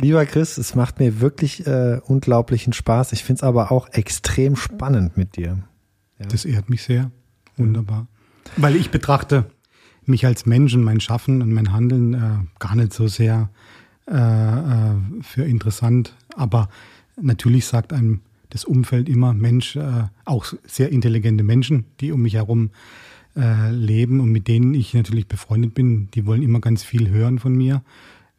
Lieber Chris, es macht mir wirklich unglaublichen Spaß. Ich finde es aber auch extrem spannend mit dir. Ja. Das ehrt mich sehr. Wunderbar. Weil ich betrachte mich als Menschen, mein Schaffen und mein Handeln gar nicht so sehr für interessant. Aber natürlich sagt einem das Umfeld immer, Mensch, auch sehr intelligente Menschen, die um mich herum leben und mit denen ich natürlich befreundet bin, die wollen immer ganz viel hören von mir.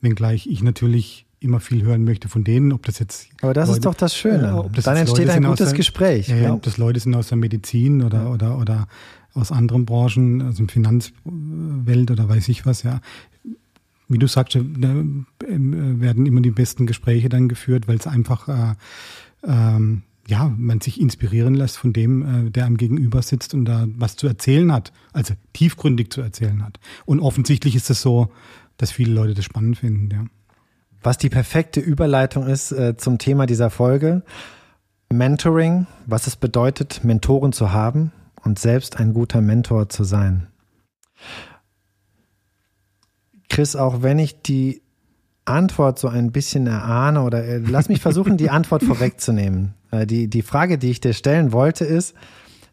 Wenngleich ich natürlich immer viel hören möchte von denen, ob das jetzt... Aber das Leute, ist doch das Schöne. Ob das dann entsteht ein gutes Gespräch. Ja, ob das Leute sind aus der Medizin oder aus anderen Branchen, also Finanzwelt oder weiß ich was, ja. Wie du sagst, da werden immer die besten Gespräche dann geführt, weil es einfach, man sich inspirieren lässt von dem, der einem gegenüber sitzt und da was zu erzählen hat, also tiefgründig zu erzählen hat. Und offensichtlich ist es so, dass viele Leute das spannend finden, ja. Was die perfekte Überleitung ist zum Thema dieser Folge, Mentoring, was es bedeutet, Mentoren zu haben und selbst ein guter Mentor zu sein. Chris, auch wenn ich die Antwort so ein bisschen erahne oder lass mich versuchen, die Antwort vorwegzunehmen. Die Frage, die ich dir stellen wollte, ist,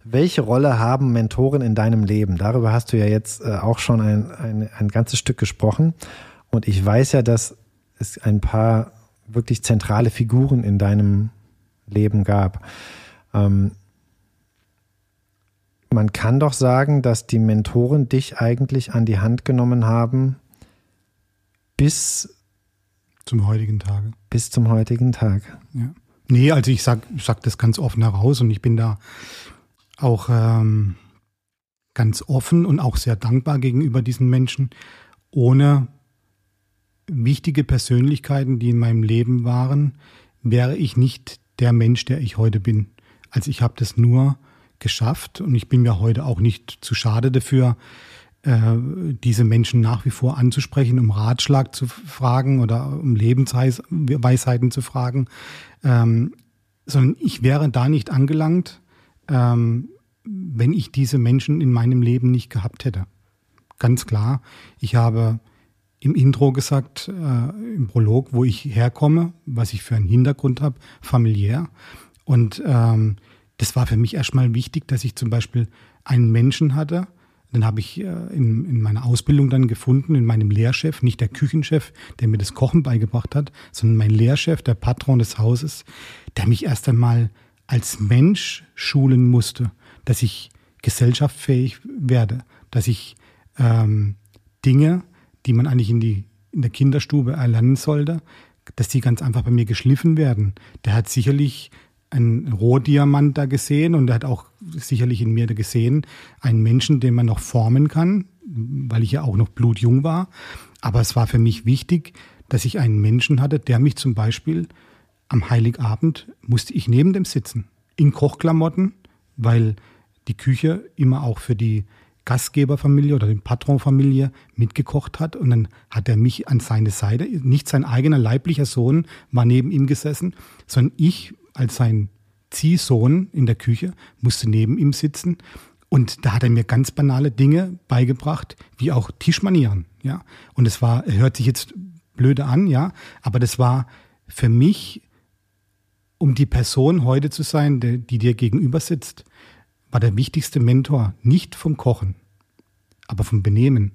welche Rolle haben Mentoren in deinem Leben? Darüber hast du ja jetzt auch schon ein ganzes Stück gesprochen. Und ich weiß ja, dass es ein paar wirklich zentrale Figuren in deinem Leben gab. Man kann doch sagen, dass die Mentoren dich eigentlich an die Hand genommen haben bis zum heutigen Tage. Bis zum heutigen Tag. Ja. Nee, also ich sag das ganz offen heraus und ich bin da auch ganz offen und auch sehr dankbar gegenüber diesen Menschen. Ohne wichtige Persönlichkeiten, die in meinem Leben waren, wäre ich nicht der Mensch, der ich heute bin. Also ich habe das nur geschafft und ich bin mir heute auch nicht zu schade dafür, diese Menschen nach wie vor anzusprechen, um Ratschlag zu fragen oder um Lebensweisheiten zu fragen, sondern ich wäre da nicht angelangt, wenn ich diese Menschen in meinem Leben nicht gehabt hätte. Ganz klar, ich habe im Intro gesagt, im Prolog, wo ich herkomme, was ich für einen Hintergrund habe, familiär. Und das war für mich erstmal wichtig, dass ich zum Beispiel einen Menschen hatte. Den habe ich in meiner Ausbildung dann gefunden, in meinem Lehrchef, nicht der Küchenchef, der mir das Kochen beigebracht hat, sondern mein Lehrchef, der Patron des Hauses, der mich erst einmal als Mensch schulen musste, dass ich gesellschaftsfähig werde, dass ich Dinge, die man eigentlich in der Kinderstube erlernen sollte, dass die ganz einfach bei mir geschliffen werden. Der hat sicherlich einen Rohdiamant da gesehen und der hat auch sicherlich in mir da gesehen, einen Menschen, den man noch formen kann, weil ich ja auch noch blutjung war. Aber es war für mich wichtig, dass ich einen Menschen hatte, der mich zum Beispiel am Heiligabend musste ich neben dem sitzen, in Kochklamotten, weil die Küche immer auch für die Gastgeberfamilie oder den Patronfamilie mitgekocht hat und dann hat er mich an seine Seite, nicht sein eigener leiblicher Sohn war neben ihm gesessen, sondern ich als sein Ziehsohn in der Küche musste neben ihm sitzen und da hat er mir ganz banale Dinge beigebracht, wie auch Tischmanieren, ja. Und es war, hört sich jetzt blöde an, ja, aber das war für mich, um die Person heute zu sein, die dir gegenüber sitzt, war der wichtigste Mentor nicht vom Kochen, aber vom Benehmen.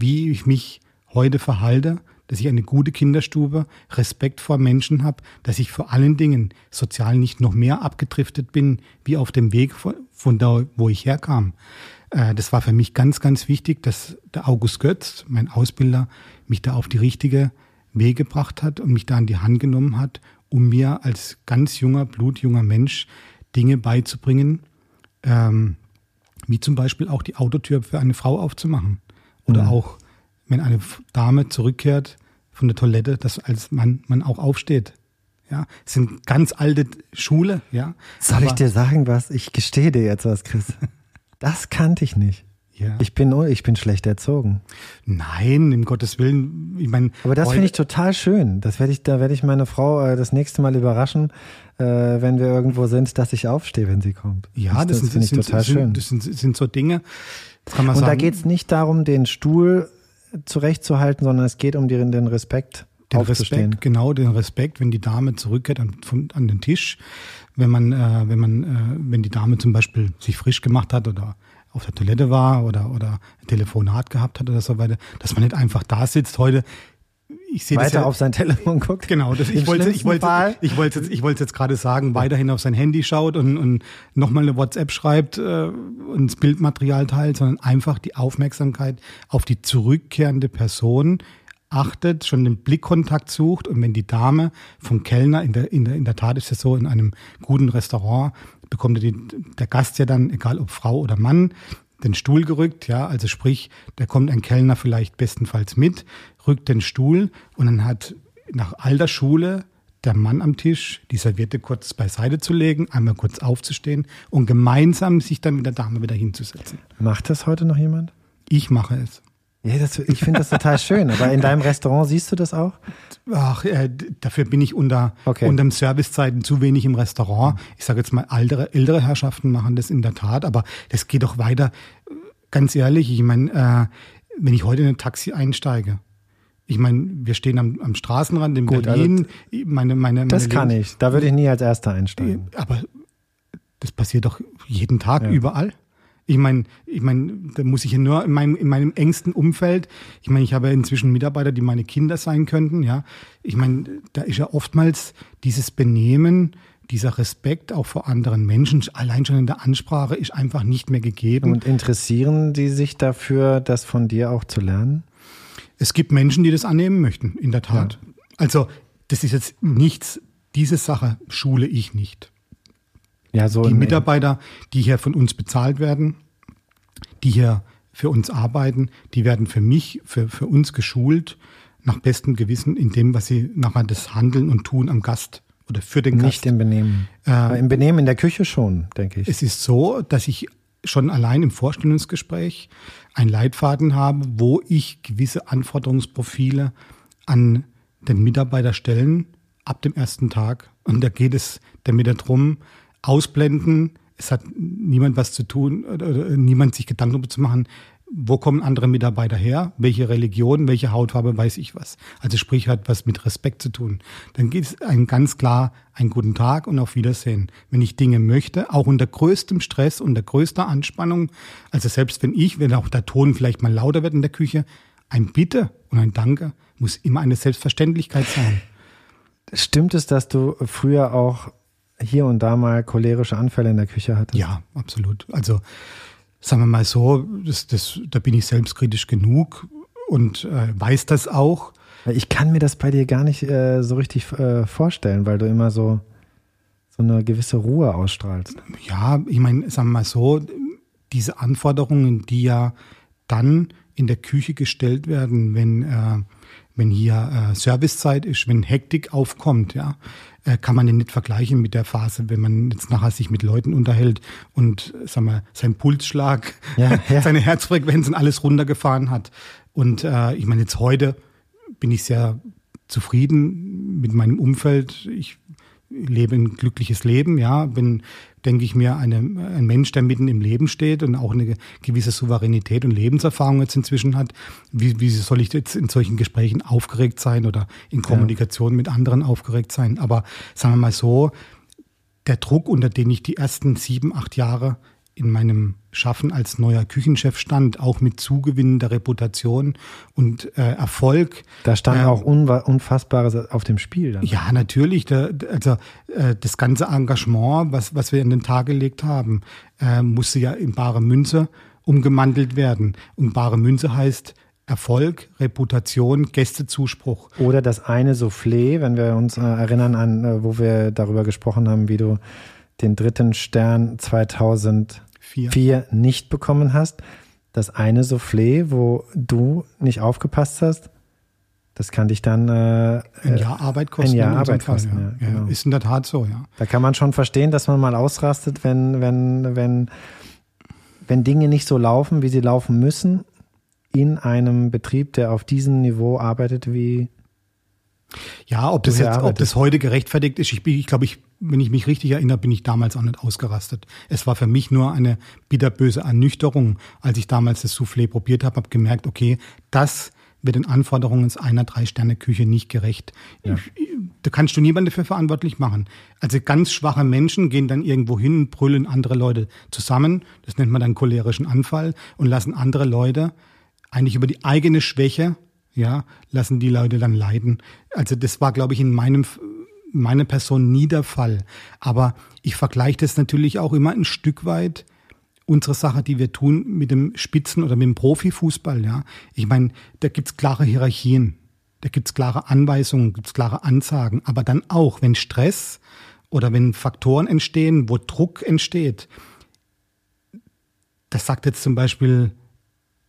Wie ich mich heute verhalte, dass ich eine gute Kinderstube, Respekt vor Menschen habe, dass ich vor allen Dingen sozial nicht noch mehr abgedriftet bin, wie auf dem Weg von da, wo ich herkam. Das war für mich ganz, ganz wichtig, dass der August Götz, mein Ausbilder, mich da auf die richtige Weg gebracht hat und mich da an die Hand genommen hat, um mir als ganz junger, blutjunger Mensch Dinge beizubringen, wie zum Beispiel auch die Autotür für eine Frau aufzumachen. Oder auch, wenn eine Dame zurückkehrt von der Toilette, dass als man auch aufsteht. Ja, das sind ganz alte Schule. Ja. Soll ich dir sagen was? Ich gestehe dir jetzt was, Chris. Das kannte ich nicht. Ja. Ich bin schlecht erzogen. Nein, um Gottes Willen. Ich meine, aber das finde ich total schön. Da werde ich meine Frau das nächste Mal überraschen, wenn wir irgendwo sind, dass ich aufstehe, wenn sie kommt. Ja, das finde ich total schön. Das sind so Dinge. Das kann man sagen. Und da geht es nicht darum, den Stuhl zurechtzuhalten, sondern es geht um den Respekt. Den Respekt, genau, den Respekt, wenn die Dame zurückkehrt an den Tisch, wenn die Dame zum Beispiel sich frisch gemacht hat oder auf der Toilette war oder ein Telefonat gehabt hat oder so weiter, dass man nicht einfach da sitzt heute. Ich sehe weiter das ja, auf sein Telefon guckt. Genau, das, ich wollte jetzt gerade sagen, weiterhin auf sein Handy schaut und nochmal eine WhatsApp schreibt und das Bildmaterial teilt, sondern einfach die Aufmerksamkeit auf die zurückkehrende Person achtet, schon den Blickkontakt sucht, und wenn die Dame vom Kellner, in der Tat ist es so, in einem guten Restaurant bekommt der Gast ja dann, egal ob Frau oder Mann, den Stuhl gerückt, ja, also sprich, da kommt ein Kellner vielleicht bestenfalls mit, rückt den Stuhl, und dann hat nach alter Schule der Mann am Tisch die Serviette kurz beiseite zu legen, einmal kurz aufzustehen und gemeinsam sich dann mit der Dame wieder hinzusetzen. Macht das heute noch jemand? Ich mache es. Ja, ich finde das total schön, aber in deinem Restaurant siehst du das auch? Ach, dafür bin ich unterm Servicezeiten zu wenig im Restaurant. Ich sage jetzt mal, ältere Herrschaften machen das in der Tat, aber das geht doch weiter. Ganz ehrlich, ich meine, wenn ich heute in ein Taxi einsteige, ich meine, wir stehen am Straßenrand in Berlin. Also, das kann ich, da würde ich nie als Erster einsteigen. Aber das passiert doch jeden Tag, ja, überall. Ich meine, da muss ich ja nur in meinem engsten Umfeld, ich meine, ich habe ja inzwischen Mitarbeiter, die meine Kinder sein könnten, ja. Ich meine, da ist ja oftmals dieses Benehmen, dieser Respekt auch vor anderen Menschen, allein schon in der Ansprache, ist einfach nicht mehr gegeben. Und interessieren die sich dafür, das von dir auch zu lernen? Es gibt Menschen, die das annehmen möchten, in der Tat. Ja. Also, das ist jetzt nichts, diese Sache schule ich nicht. Ja, so die Mitarbeiter, die hier von uns bezahlt werden, die hier für uns arbeiten, die werden für mich, für uns geschult, nach bestem Gewissen in dem, was sie nachher das Handeln und Tun am Gast oder für den Gast. Nicht im Benehmen. Aber im Benehmen in der Küche schon, denke ich. Es ist so, dass ich schon allein im Vorstellungsgespräch einen Leitfaden habe, wo ich gewisse Anforderungsprofile an den Mitarbeiter stellen ab dem ersten Tag. Und da geht es damit darum, ausblenden, es hat niemand was zu tun, oder niemand sich Gedanken darüber zu machen, wo kommen andere Mitarbeiter her, welche Religion, welche Hautfarbe, weiß ich was. Also sprich, hat was mit Respekt zu tun. Dann geht es einem ganz klar, einen guten Tag und auf Wiedersehen. Wenn ich Dinge möchte, auch unter größtem Stress, unter größter Anspannung, also selbst wenn auch der Ton vielleicht mal lauter wird in der Küche, ein Bitte und ein Danke muss immer eine Selbstverständlichkeit sein. Stimmt es, dass du früher auch hier und da mal cholerische Anfälle in der Küche hatte? Ja, absolut. Also sagen wir mal so, da bin ich selbstkritisch genug und weiß das auch. Ich kann mir das bei dir gar nicht so richtig vorstellen, weil du immer so eine gewisse Ruhe ausstrahlst. Ja, ich meine, sagen wir mal so, diese Anforderungen, die ja dann in der Küche gestellt werden, wenn hier Servicezeit ist, wenn Hektik aufkommt, ja, kann man den nicht vergleichen mit der Phase, wenn man jetzt nachher sich mit Leuten unterhält und, sagen wir, sein Pulsschlag, ja. Seine Herzfrequenz und alles runtergefahren hat. Und ich meine, jetzt heute bin ich sehr zufrieden mit meinem Umfeld. Ich lebe ein glückliches Leben, ja, bin, denke ich mir, ein Mensch, der mitten im Leben steht und auch eine gewisse Souveränität und Lebenserfahrung jetzt inzwischen hat. Wie soll ich jetzt in solchen Gesprächen aufgeregt sein oder in Kommunikation mit anderen aufgeregt sein? Aber sagen wir mal so, der Druck, unter den ich die ersten 7, 8 Jahre in meinem Schaffen als neuer Küchenchef stand, auch mit zugewinnender Reputation und Erfolg. Da stand auch Unfassbares auf dem Spiel. Dann. Ja, natürlich. Das ganze Engagement, was wir an den Tag gelegt haben, musste ja in bare Münze umgemandelt werden. Und bare Münze heißt Erfolg, Reputation, Gästezuspruch. Oder das eine Soufflé, wenn wir uns erinnern an, wo wir darüber gesprochen haben, wie du den 3. Stern 2004 nicht bekommen hast. Das eine Soufflé, wo du nicht aufgepasst hast, das kann dich dann ein Jahr Arbeit kosten. Ein Jahr Arbeit kosten, Fall, ja. Ja, genau. Ist in der Tat so, ja. Da kann man schon verstehen, dass man mal ausrastet, wenn Dinge nicht so laufen, wie sie laufen müssen, in einem Betrieb, der auf diesem Niveau arbeitet wie... Ja, ob das heute gerechtfertigt ist, ich glaube, wenn ich mich richtig erinnere, bin ich damals auch nicht ausgerastet. Es war für mich nur eine bitterböse Ernüchterung, als ich damals das Soufflé probiert habe, habe gemerkt, okay, das wird den Anforderungen einer 3-Sterne-Küche nicht gerecht. Ja. Da kannst du niemanden dafür verantwortlich machen. Also ganz schwache Menschen gehen dann irgendwo hin, brüllen andere Leute zusammen, das nennt man dann cholerischen Anfall, und lassen andere Leute eigentlich über die eigene Schwäche, ja, lassen die Leute dann leiden. Also das war, glaube ich, in meiner Person nie der Fall. Aber ich vergleiche das natürlich auch immer ein Stück weit, unsere Sache, die wir tun, mit dem Spitzen- oder mit dem Profifußball. Ja. Ich meine, da gibt's klare Hierarchien, da gibt's klare Anweisungen, gibt's klare Ansagen. Aber dann auch, wenn Stress oder wenn Faktoren entstehen, wo Druck entsteht, das sagt jetzt zum Beispiel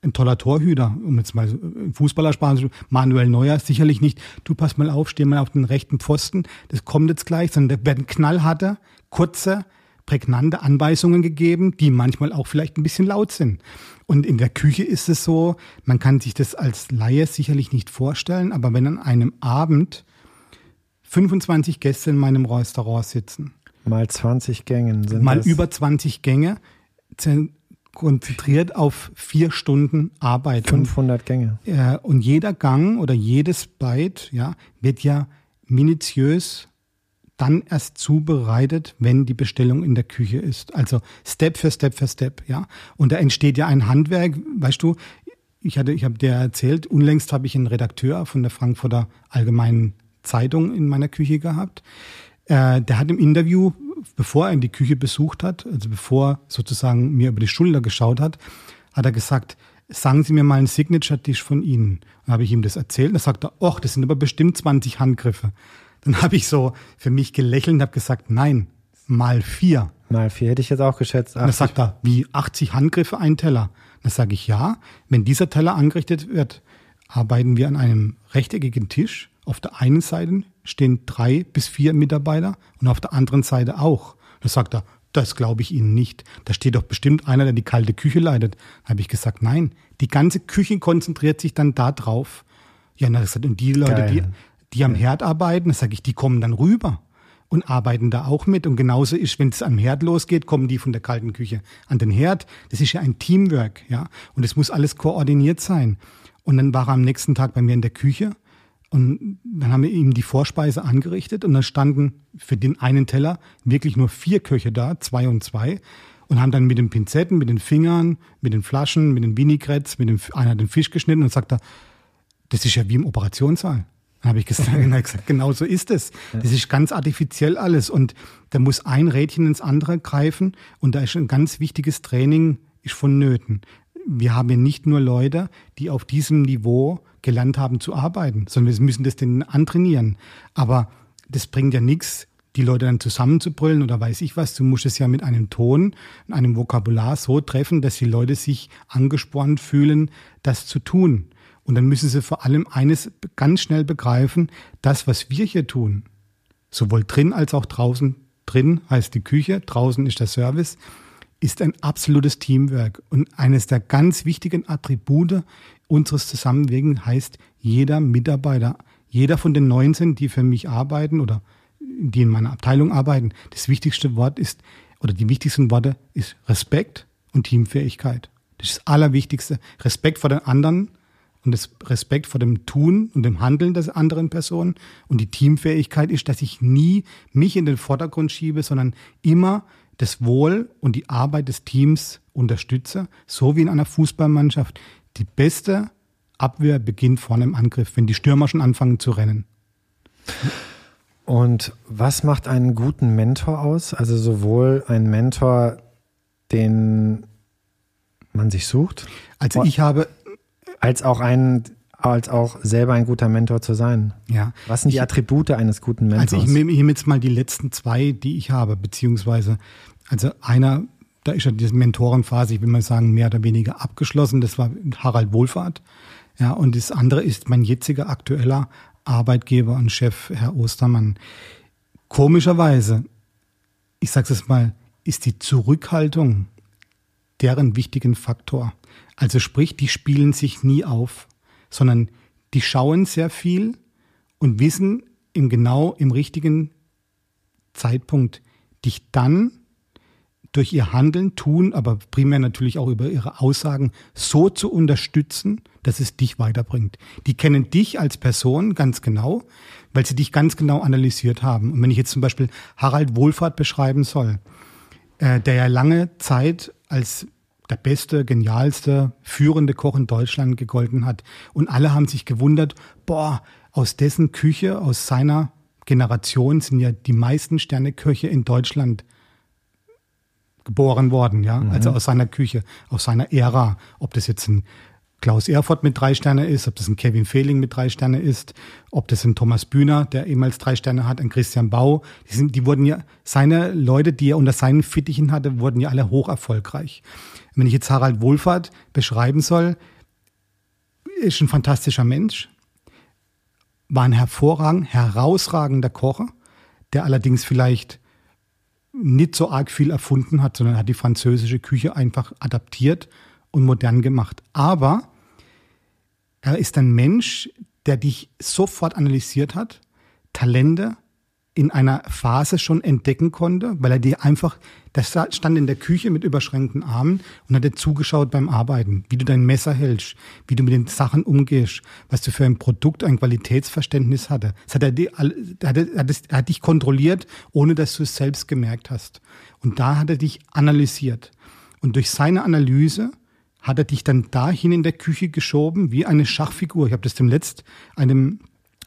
ein toller Torhüter, um jetzt mal Fußballersprache, Manuel Neuer, sicherlich nicht, du pass mal auf, steh mal auf den rechten Pfosten, das kommt jetzt gleich, sondern da werden knallharte, kurze, prägnante Anweisungen gegeben, die manchmal auch vielleicht ein bisschen laut sind. Und in der Küche ist es so, man kann sich das als Laie sicherlich nicht vorstellen, aber wenn an einem Abend 25 Gäste in meinem Restaurant sitzen. Mal 20 Gängen sind mal das. Mal über 20 Gänge, konzentriert auf 4 Stunden Arbeit. 500 Gänge. Und jeder Gang oder jedes Bite, ja, wird ja minutiös dann erst zubereitet, wenn die Bestellung in der Küche ist. Also Step für Step für Step, ja. Und da entsteht ja ein Handwerk, weißt du, ich habe dir erzählt, unlängst habe ich einen Redakteur von der Frankfurter Allgemeinen Zeitung in meiner Küche gehabt. Der hat im Interview, bevor er in die Küche besucht hat, also bevor sozusagen mir über die Schulter geschaut hat, hat er gesagt, sagen Sie mir mal einen Signature-Dish von Ihnen. Dann habe ich ihm das erzählt und er sagte, och, das sind aber bestimmt 20 Handgriffe. Dann habe ich so für mich gelächelt und habe gesagt, nein, mal 4. Mal 4 hätte ich jetzt auch geschätzt. 80. Und dann sagt er, wie 80 Handgriffe, ein Teller? Dann sage ich, ja, wenn dieser Teller angerichtet wird, arbeiten wir an einem rechteckigen Tisch. Auf der einen Seite stehen 3 bis 4 Mitarbeiter und auf der anderen Seite auch. Da sagt er, das glaube ich Ihnen nicht. Da steht doch bestimmt einer, der die kalte Küche leitet. Da habe ich gesagt, nein, die ganze Küche konzentriert sich dann da drauf. Ja, na, gesagt, und die Leute, die am Herd arbeiten, da sage ich, die kommen dann rüber und arbeiten da auch mit. Und genauso ist, wenn es am Herd losgeht, kommen die von der kalten Küche an den Herd. Das ist ja ein Teamwork, ja. Und es muss alles koordiniert sein. Und dann war er am nächsten Tag bei mir in der Küche. Und dann haben wir ihm die Vorspeise angerichtet und dann standen für den einen Teller wirklich nur 4 Köche da, 2 und 2, und haben dann mit den Pinzetten, mit den Fingern, mit den Flaschen, mit den Vinaigrettes, einer hat den Fisch geschnitten und sagt da, das ist ja wie im Operationssaal. Dann habe ich gesagt, genau so ist es. Das ist ganz artifiziell alles und da muss ein Rädchen ins andere greifen und da ist ein ganz wichtiges Training ist vonnöten. Wir haben ja nicht nur Leute, die auf diesem Niveau gelernt haben zu arbeiten, sondern wir müssen das denen antrainieren. Aber das bringt ja nichts, die Leute dann zusammenzubrüllen oder weiß ich was. Du musst es ja mit einem Ton, einem Vokabular so treffen, dass die Leute sich angespornt fühlen, das zu tun. Und dann müssen sie vor allem eines ganz schnell begreifen, das, was wir hier tun, sowohl drin als auch draußen. Drin heißt die Küche, draußen ist der Service, ist ein absolutes Teamwork. Und eines der ganz wichtigen Attribute unseres Zusammenwirkens heißt, jeder Mitarbeiter, jeder von den 19, die für mich arbeiten oder die in meiner Abteilung arbeiten, das wichtigste Wort ist, oder die wichtigsten Worte ist Respekt und Teamfähigkeit. Das ist das Allerwichtigste. Respekt vor den anderen und das Respekt vor dem Tun und dem Handeln der anderen Personen. Und die Teamfähigkeit ist, dass ich nie mich in den Vordergrund schiebe, sondern immer das Wohl und die Arbeit des Teams unterstütze, so wie in einer Fußballmannschaft. Die beste Abwehr beginnt vorne im Angriff, wenn die Stürmer schon anfangen zu rennen. Und was macht einen guten Mentor aus? Also sowohl ein Mentor, den man sich sucht, also ich habe als auch selber ein guter Mentor zu sein. Ja. Was sind die Attribute eines guten Mentors? Also ich nehme jetzt mal die letzten 2, die ich habe, beziehungsweise, also einer, da ist ja diese Mentorenphase, ich will mal sagen, mehr oder weniger abgeschlossen. Das war Harald Wohlfahrt. Ja, und das andere ist mein jetziger aktueller Arbeitgeber und Chef, Herr Ostermann. Komischerweise, ich sag's jetzt mal, ist die Zurückhaltung deren wichtigen Faktor. Also sprich, die spielen sich nie auf, sondern die schauen sehr viel und wissen im richtigen Zeitpunkt, dich dann durch ihr Handeln, Tun, aber primär natürlich auch über ihre Aussagen so zu unterstützen, dass es dich weiterbringt. Die kennen dich als Person ganz genau, weil sie dich ganz genau analysiert haben. Und wenn ich jetzt zum Beispiel Harald Wohlfahrt beschreiben soll, der ja lange Zeit als der beste, genialste, führende Koch in Deutschland gegolten hat. Und alle haben sich gewundert, aus dessen Küche, aus seiner Generation sind ja die meisten Sterneköche in Deutschland geboren worden, ja. Mhm. Also aus seiner Küche, aus seiner Ära. Ob das jetzt ein Klaus Erfurt mit 3 Sterne ist, ob das ein Kevin Fehling mit 3 Sterne ist, ob das ein Thomas Bühner, der ehemals 3 Sterne hat, ein Christian Bau. Die wurden ja, seine Leute, die er unter seinen Fittichen hatte, wurden ja alle hoch erfolgreich. Wenn ich jetzt Harald Wohlfahrt beschreiben soll, ist ein fantastischer Mensch, war ein herausragender Kocher, der allerdings vielleicht nicht so arg viel erfunden hat, sondern hat die französische Küche einfach adaptiert und modern gemacht. Aber er ist ein Mensch, der dich sofort analysiert hat, Talente in einer Phase schon entdecken konnte, weil er dir einfach, der stand in der Küche mit überschränkten Armen und hat dir zugeschaut beim Arbeiten, wie du dein Messer hältst, wie du mit den Sachen umgehst, was du für ein Produkt, ein Qualitätsverständnis hatte. Das hat er dich kontrolliert, ohne dass du es selbst gemerkt hast. Und da hat er dich analysiert. Und durch seine Analyse hat er dich dann dahin in der Küche geschoben, wie eine Schachfigur. Ich habe das demnächst einem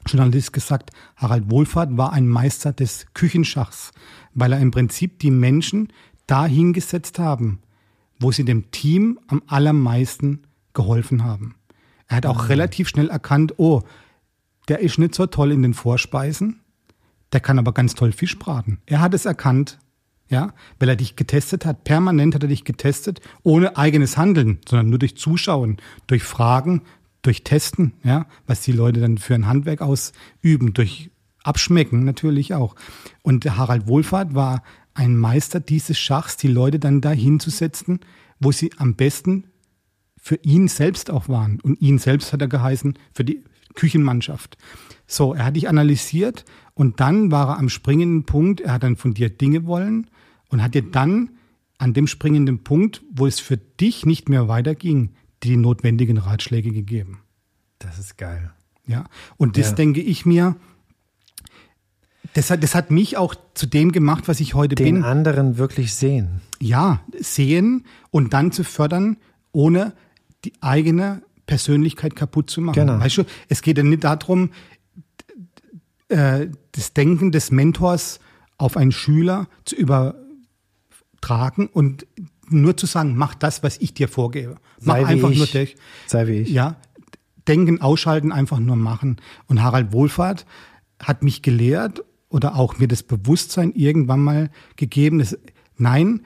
Journalist gesagt, Harald Wohlfahrt war ein Meister des Küchenschachs, weil er im Prinzip die Menschen dahin gesetzt haben, wo sie dem Team am allermeisten geholfen haben. Er hat auch relativ schnell erkannt, der ist nicht so toll in den Vorspeisen, der kann aber ganz toll Fisch braten. Er hat es erkannt, ja, weil er dich getestet hat, permanent hat er dich getestet, ohne eigenes Handeln, sondern nur durch Zuschauen, durch Fragen, durch Testen, ja, was die Leute dann für ein Handwerk ausüben, durch Abschmecken natürlich auch. Und der Harald Wohlfahrt war ein Meister dieses Schachs, die Leute dann dahin zu setzen, wo sie am besten für ihn selbst auch waren. Und ihn selbst hat er geheißen, für die Küchenmannschaft. So, er hat dich analysiert und dann war er am springenden Punkt, er hat dann von dir Dinge wollen und hat dir dann an dem springenden Punkt, wo es für dich nicht mehr weiterging, die notwendigen Ratschläge gegeben. Das ist geil. Ja, und das denke ich mir, das hat mich auch zu dem gemacht, was ich heute bin. Den anderen wirklich sehen. Ja, sehen und dann zu fördern, ohne die eigene Persönlichkeit kaputt zu machen. Genau. Weißt du, es geht ja nicht darum, das Denken des Mentors auf einen Schüler zu übertragen und nur zu sagen, mach das, was ich dir vorgebe. Sei wie ich. Ja, denken, ausschalten, einfach nur machen. Und Harald Wohlfahrt hat mich gelehrt oder auch mir das Bewusstsein irgendwann mal gegeben, dass nein,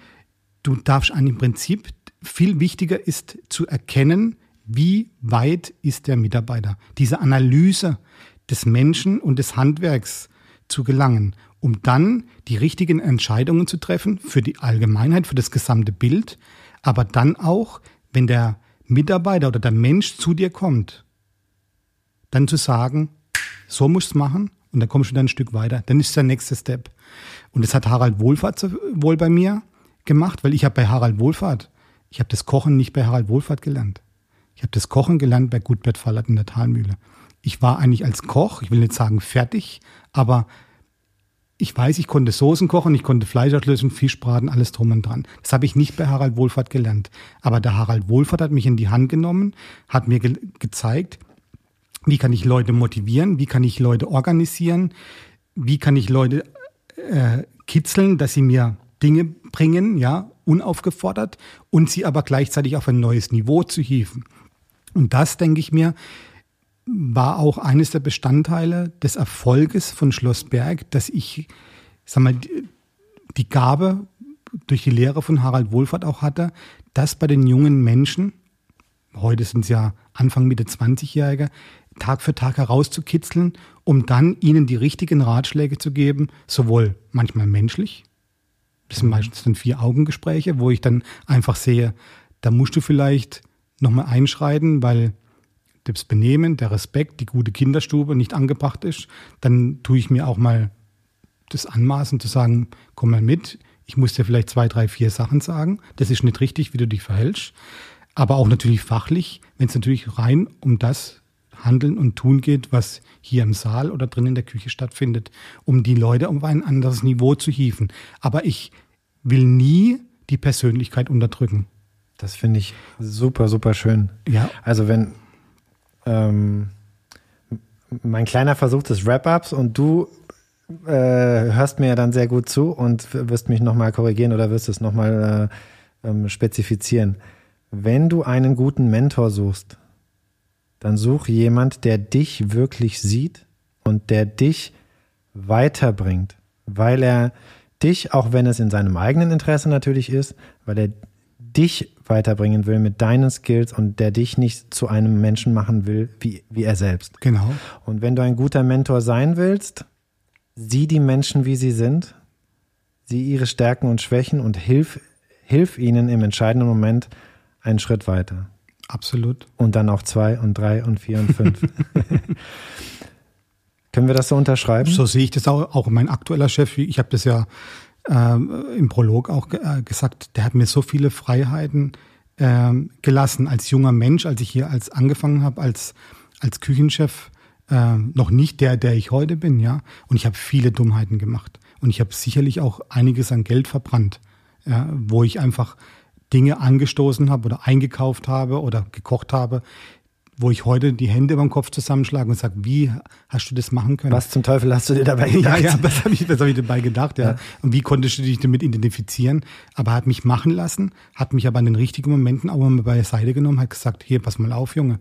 du darfst im Prinzip, viel wichtiger ist zu erkennen, wie weit ist der Mitarbeiter? Diese Analyse des Menschen und des Handwerks zu gelangen, um dann die richtigen Entscheidungen zu treffen für die Allgemeinheit, für das gesamte Bild, aber dann auch, wenn der Mitarbeiter oder der Mensch zu dir kommt, dann zu sagen, so musst du es machen und dann kommst du dann ein Stück weiter. Dann ist der nächste Step. Und das hat Harald Wohlfahrt wohl bei mir gemacht, weil ich habe das Kochen nicht bei Harald Wohlfahrt gelernt. Ich habe das Kochen gelernt bei Gutbert Fallert in der Talmühle. Ich war eigentlich als Koch, ich will nicht sagen fertig, aber ich weiß, ich konnte Soßen kochen, ich konnte Fleisch auslösen, Fisch braten, alles drum und dran. Das habe ich nicht bei Harald Wohlfahrt gelernt. Aber der Harald Wohlfahrt hat mich in die Hand genommen, hat mir gezeigt, wie kann ich Leute motivieren, wie kann ich Leute organisieren, wie kann ich Leute kitzeln, dass sie mir Dinge bringen, ja, unaufgefordert und sie aber gleichzeitig auf ein neues Niveau zu hieven. Und das, denke ich mir, war auch eines der Bestandteile des Erfolges von Schloss Berg, dass ich, die Gabe durch die Lehre von Harald Wohlfahrt auch hatte, dass bei den jungen Menschen, heute sind es ja Anfang, Mitte 20-Jährige, Tag für Tag herauszukitzeln, um dann ihnen die richtigen Ratschläge zu geben, sowohl manchmal menschlich, das sind meistens dann 4-Augen-Gespräche, wo ich dann einfach sehe, da musst du vielleicht nochmal einschreiten, weil das Benehmen, der Respekt, die gute Kinderstube nicht angebracht ist. Dann tue ich mir auch mal das Anmaßen zu sagen, komm mal mit, Ich muss dir vielleicht 2, 3, 4 Sachen sagen. Das ist nicht richtig, wie du dich verhältst. Aber auch natürlich fachlich, wenn es natürlich rein um das Handeln und Tun geht, was hier im Saal oder drin in der Küche stattfindet, um die Leute auf ein anderes Niveau zu hieven. Aber ich will nie die Persönlichkeit unterdrücken. Das finde ich super, super schön. Ja. Also wenn mein kleiner Versuch des Wrap-Ups und du hörst mir ja dann sehr gut zu und wirst mich nochmal korrigieren oder wirst es nochmal spezifizieren. Wenn du einen guten Mentor suchst, dann such jemand, der dich wirklich sieht und der dich weiterbringt, weil er dich, auch wenn es in seinem eigenen Interesse natürlich ist, weil er dich weiterbringen will mit deinen Skills und der dich nicht zu einem Menschen machen will, wie er selbst. Genau. Und wenn du ein guter Mentor sein willst, sieh die Menschen, wie sie sind, sieh ihre Stärken und Schwächen und hilf ihnen im entscheidenden Moment einen Schritt weiter. Absolut. Und dann auch 2 und 3 und 4 und 5. Können wir das so unterschreiben? So sehe ich das auch mein aktueller Chef. Ich habe das ja im Prolog auch gesagt, der hat mir so viele Freiheiten gelassen als junger Mensch, als ich hier angefangen habe, als Küchenchef, noch nicht der ich heute bin, ja. Und ich habe viele Dummheiten gemacht. Und ich habe sicherlich auch einiges an Geld verbrannt, ja, wo ich einfach Dinge angestoßen habe oder eingekauft habe oder gekocht habe, wo ich heute die Hände über den Kopf zusammenschlage und sage, wie hast du das machen können? Was zum Teufel hast du dir dabei gedacht? Ja, was hab ich dabei gedacht? Ja. Ja. Und wie konntest du dich damit identifizieren? Aber er hat mich machen lassen, hat mich aber in den richtigen Momenten auch mal beiseite genommen, hat gesagt, hier, pass mal auf, Junge,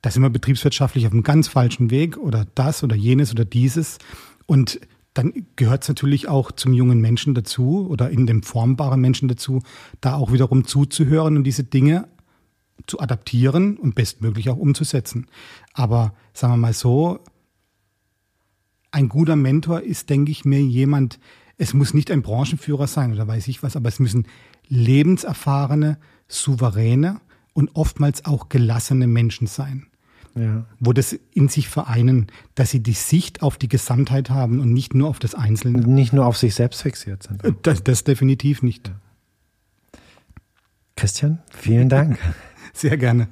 da sind wir betriebswirtschaftlich auf einem ganz falschen Weg oder das oder jenes oder dieses. Und dann gehört es natürlich auch zum jungen Menschen dazu oder in dem formbaren Menschen dazu, da auch wiederum zuzuhören und diese Dinge zu adaptieren und bestmöglich auch umzusetzen. Aber sagen wir mal so, ein guter Mentor ist, denke ich mir, jemand, es muss nicht ein Branchenführer sein oder weiß ich was, aber es müssen lebenserfahrene, souveräne und oftmals auch gelassene Menschen sein. Ja. Wo das in sich vereinen, dass sie die Sicht auf die Gesamtheit haben und nicht nur auf das Einzelne. Nicht nur auf sich selbst fixiert sind. Das definitiv nicht. Ja. Christian, vielen Dank. Sehr gerne.